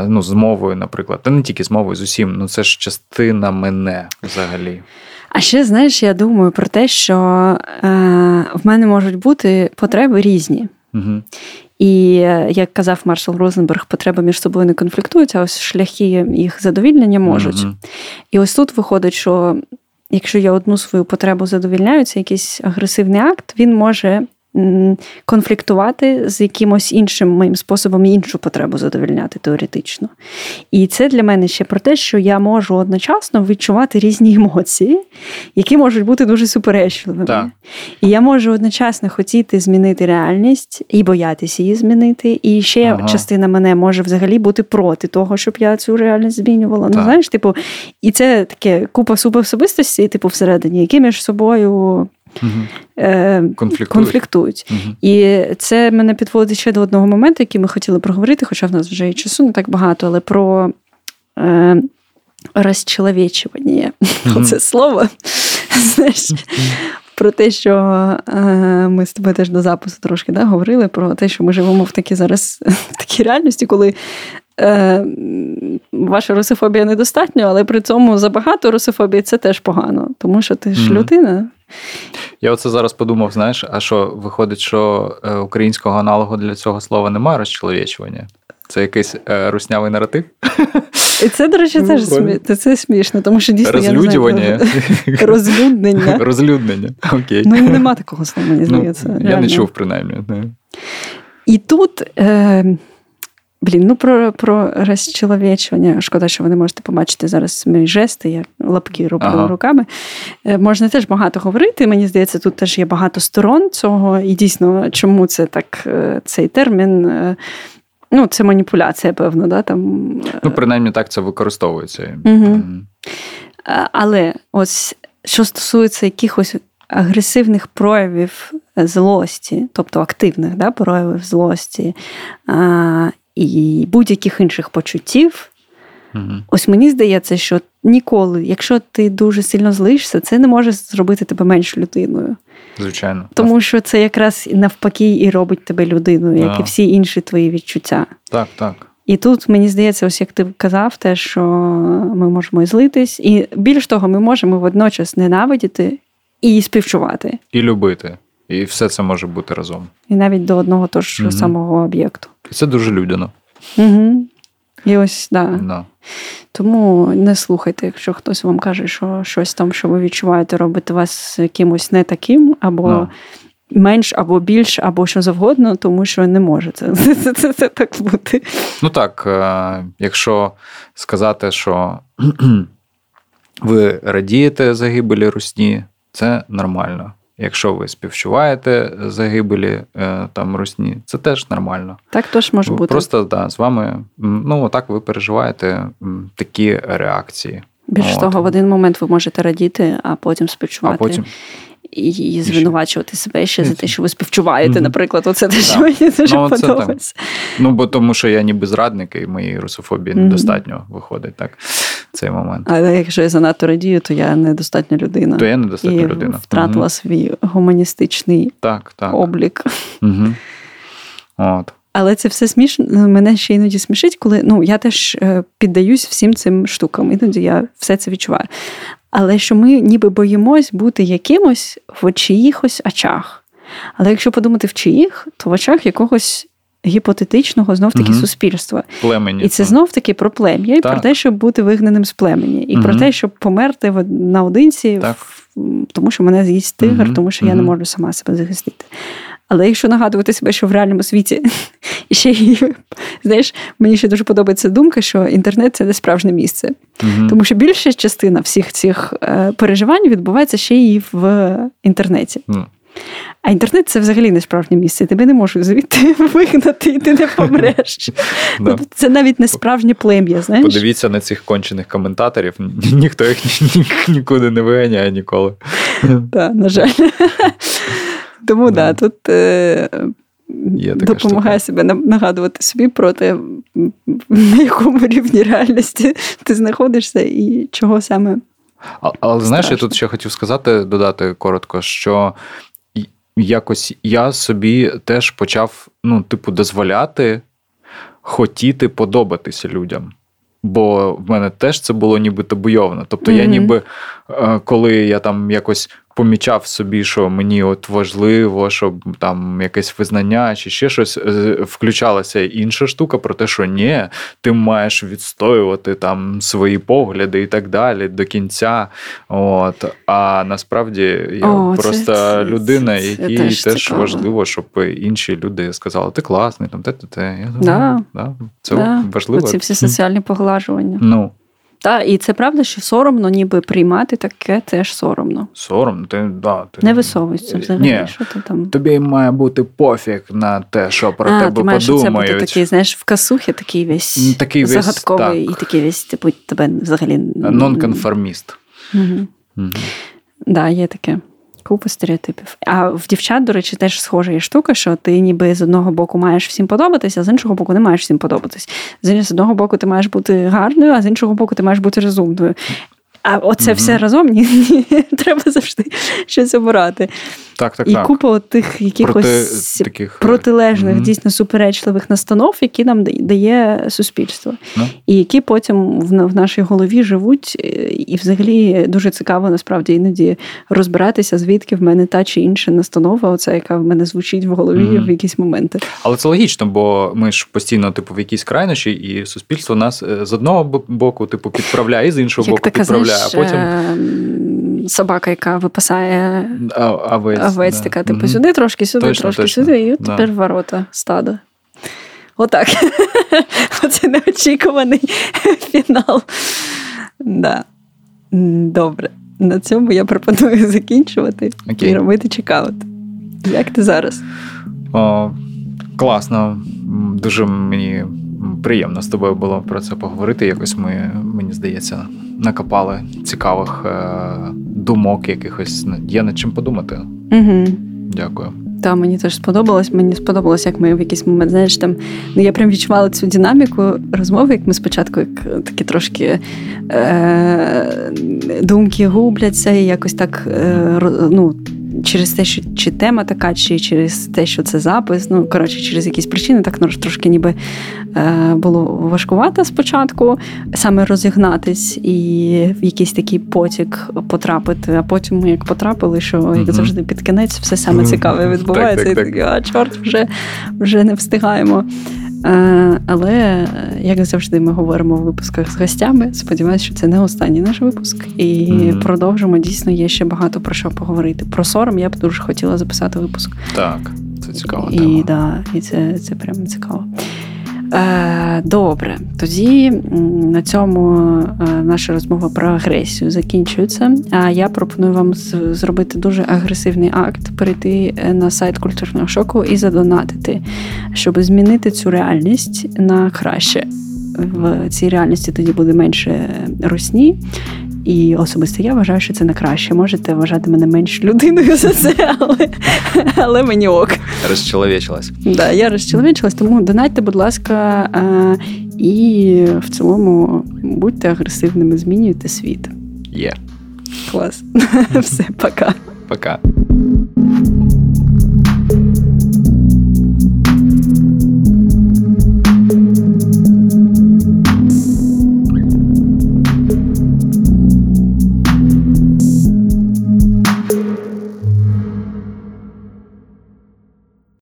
ну, з мовою, наприклад, та не тільки з мовою, з усім, ну, це ж частина мене взагалі. А ще, знаєш, я думаю про те, що е, в мене можуть бути потреби різні. Mm-hmm. І, як казав Маршал Розенберг, потреби між собою не конфліктують, а ось шляхи їх задовільнення можуть. Mm-hmm. І ось тут виходить, що якщо я одну свою потребу задовільняю, це якийсь агресивний акт, він може конфліктувати з якимось іншим моїм способом іншу потребу задовільняти теоретично. І це для мене ще про те, що я можу одночасно відчувати різні емоції, які можуть бути дуже суперечливими. Так. І я можу одночасно хотіти змінити реальність і боятися її змінити. І ще ага. частина мене може взагалі бути проти того, щоб я цю реальність змінювала. Так. Ну, знаєш, типу, і це таке купа суперособистості, типу, всередині, які між собою Угу. конфліктують. конфліктують. Угу. І це мене підводить ще до одного моменту, який ми хотіли проговорити, хоча в нас вже і часу не так багато, але про е, розчеловечування. Угу. Оце слово. Знаєш, про те, що е, ми з тобою теж до запису трошки да, говорили, про те, що ми живемо в такій зараз в такій реальності, коли Е, ваша русофобія недостатньо, але при цьому забагато русофобії це теж погано, тому що ти ж mm-hmm. людина. Я оце зараз подумав, знаєш, а що, виходить, що українського аналогу для цього слова немає розчеловічування? Це якийсь е, руснявий наратив? І це, до речі, теж смі... це смішно, тому що дійсно я не знаю. Розлюднення. Розлюднення, окей. Ну, нема такого слова, мені здається. Ну, я не чув, принаймні. Не. І тут... Е... Блін, ну про, про розчеловечування, шкода, що ви не можете побачити зараз мої жести, я лапки робила ага. руками. Можна теж багато говорити, мені здається, тут теж є багато сторон цього, і дійсно, чому це так, цей термін, ну, це маніпуляція, певно, да, там. Ну, принаймні, так це використовується. Угу. Угу. Але ось, що стосується якихось агресивних проявів злості, тобто активних, да, проявів злості, і будь-яких інших почуттів. Угу. Ось мені здається, що ніколи, якщо ти дуже сильно злишся, це не може зробити тебе менш людиною. Звичайно. Тому що це якраз навпаки і робить тебе людиною, як да. і всі інші твої відчуття. Так, так. І тут, мені здається, ось як ти казав, те, що ми можемо і злитись, і більш того, ми можемо водночас ненавидіти і співчувати. І любити. І все це може бути разом. І навіть до одного того ж угу. самого об'єкту. І це дуже людяно. Угу. І ось, да. No. Тому не слухайте, якщо хтось вам каже, що щось там, що ви відчуваєте, робить вас якимось не таким, або no. менш, або більш, або що завгодно, тому що не може це, це, це, це, це так бути. Ну так, якщо сказати, що ви радієте загибелі русні, це нормально. Якщо ви співчуваєте загибелі там русні, це теж нормально. Так теж може бути. Просто, да, з вами, ну, так ви переживаєте такі реакції. Більш От. того, в один момент ви можете радіти, а потім співчувати. А потім... і звинувачувати себе ще за те, що ви співчуваєте, наприклад, оце те, що мені дуже ну, подобається. Ну, бо тому, що я ніби зрадник, і моєї русофобії недостатньо виходить, так, цей момент. Але якщо я занадто радію, то я недостатня людина. То я недостатня і людина. Втратила свій гуманістичний так, так. облік. Угу. От. Але це все смішно, мене ще іноді смішить, коли, ну, я теж піддаюсь всім цим штукам, іноді я все це відчуваю. Але що ми ніби боїмось бути якимось в чиїхось очах. Але якщо подумати в чиїх, то в очах якогось гіпотетичного, знов-таки, угу. суспільства. Племені. І це знов-таки про плем'я, і так. про те, щоб бути вигнаним з племені. І угу. про те, щоб померти наодинці, в... тому що мене з'їсть тигр, угу. тому що угу. я не можу сама себе захистити. Але якщо нагадувати себе, що в реальному світі ще й, знаєш, мені ще дуже подобається думка, що інтернет – це не справжнє місце. Угу. Тому що більша частина всіх цих переживань відбувається ще й в інтернеті. Угу. А інтернет – це взагалі не справжнє місце. Тебе не можуть звідти вигнати, і ти не помреш. Ну, це навіть не справжнє плем'я, знаєш. Подивіться на цих кончених коментаторів. Ніхто їх нікуди не виганяє ніколи. Так, на жаль. Тому, так, да. да, тут е, допомагає себе нагадувати собі про те, на якому рівні реальності ти знаходишся і чого саме. А, але, знаєш, я тут ще хотів сказати, додати коротко, що якось я собі теж почав, ну, типу, дозволяти хотіти подобатися людям. Бо в мене теж це було нібито бойовно. Тобто mm-hmm. я ніби, коли я там якось помічав собі, що мені от важливо, щоб там якесь визнання чи ще щось, включалася інша штука про те, що ні, ти маєш відстоювати там свої погляди і так далі до кінця. От. А насправді я О, просто це, людина, це, це, якій це теж цікаво. Важливо, щоб інші люди сказали, ти класний, там те-те-те. Я думаю, да. Да, це да. важливо. Оці всі соціальні поглажування. Ну. Та, і це правда, що соромно, ніби приймати таке теж соромно. Соромно? Ти, да, ти... Не висовуйся взагалі, Ні. що ти там. Тобі має бути пофіг на те, що про а, тебе ти подумають. А, ти маєш бути такий, знаєш, в касухі такий весь такий загадковий весь, так. і такий весь, типу, тебе взагалі... Нонконформіст. Угу. Угу. Да, є таке. Купа стереотипів. А в дівчат, до речі, теж схожа є штука, що ти ніби з одного боку маєш всім подобатися, а з іншого боку не маєш всім подобатись. З одного боку ти маєш бути гарною, а з іншого боку ти маєш бути розумною. А оце mm-hmm. все разом ні, ні, треба завжди щось обирати. Так, так, і так. купа от тих якихось Проти, таких... протилежних, mm-hmm. дійсно суперечливих настанов, які нам дає суспільство. No. І які потім в, в нашій голові живуть. І взагалі дуже цікаво, насправді, іноді розбиратися, звідки в мене та чи інша настанова, оця, яка в мене звучить в голові mm-hmm. в якісь моменти. Але це логічно, бо ми ж постійно типу в якійсь крайнощі, і суспільство нас з одного боку типу підправляє, і з іншого Як боку така, підправляє. А потім... собака, яка випасає овець, овець да. така, типу, mm-hmm. сюди, трошки сюди, точно, трошки точно. сюди, і от да. тепер ворота, стадо. Отак. Оце неочікуваний фінал. Да. Добре. На цьому я пропоную закінчувати okay. і робити чекаут. Як ти зараз? О, класно. Дуже мені... приємно з тобою було про це поговорити. Якось ми, мені здається, накопали цікавих е- думок якихось. Є над чим подумати. Угу. Дякую. Та, мені теж сподобалось. Мені сподобалось, як ми в якийсь момент, знаєш, там, ну, я прям відчувала цю динаміку розмови, як ми спочатку як такі трошки е- думки губляться і якось так, е- ну, через те, що чи тема така, чи через те, що це запис, ну, коротше, через якісь причини, так трошки ніби е, було важкувато спочатку, саме розігнатись і в якийсь такий потік потрапити, а потім ми як потрапили, що, як mm-hmm. завжди, під кінець все саме цікаве відбувається, mm-hmm. так, так, так. і а, чорт, вже, вже не встигаємо. Е, але, як завжди, ми говоримо в випусках з гостями, сподіваюсь, що це не останній наш випуск, і mm-hmm. продовжимо, дійсно, є ще багато про що поговорити. Про сором я б дуже хотіла записати випуск. Так, це цікава і, тема. І, да, і це, це прямо цікаво. Е, добре, тоді на цьому наша розмова про агресію закінчується. А я пропоную вам з- зробити дуже агресивний акт, перейти на сайт Культурного шоку і задонатити, щоб змінити цю реальність на краще. В цій реальності тоді буде менше русні, І особисто я вважаю, що це на краще. Можете вважати мене менш людиною за це, але, але мені ок. Розчеловечилась. Да, я розчеловечилась, тому донатьте, будь ласка, і в цілому будьте агресивними, змінюйте світ. Є. Yeah. Клас. Все, пока. Пока.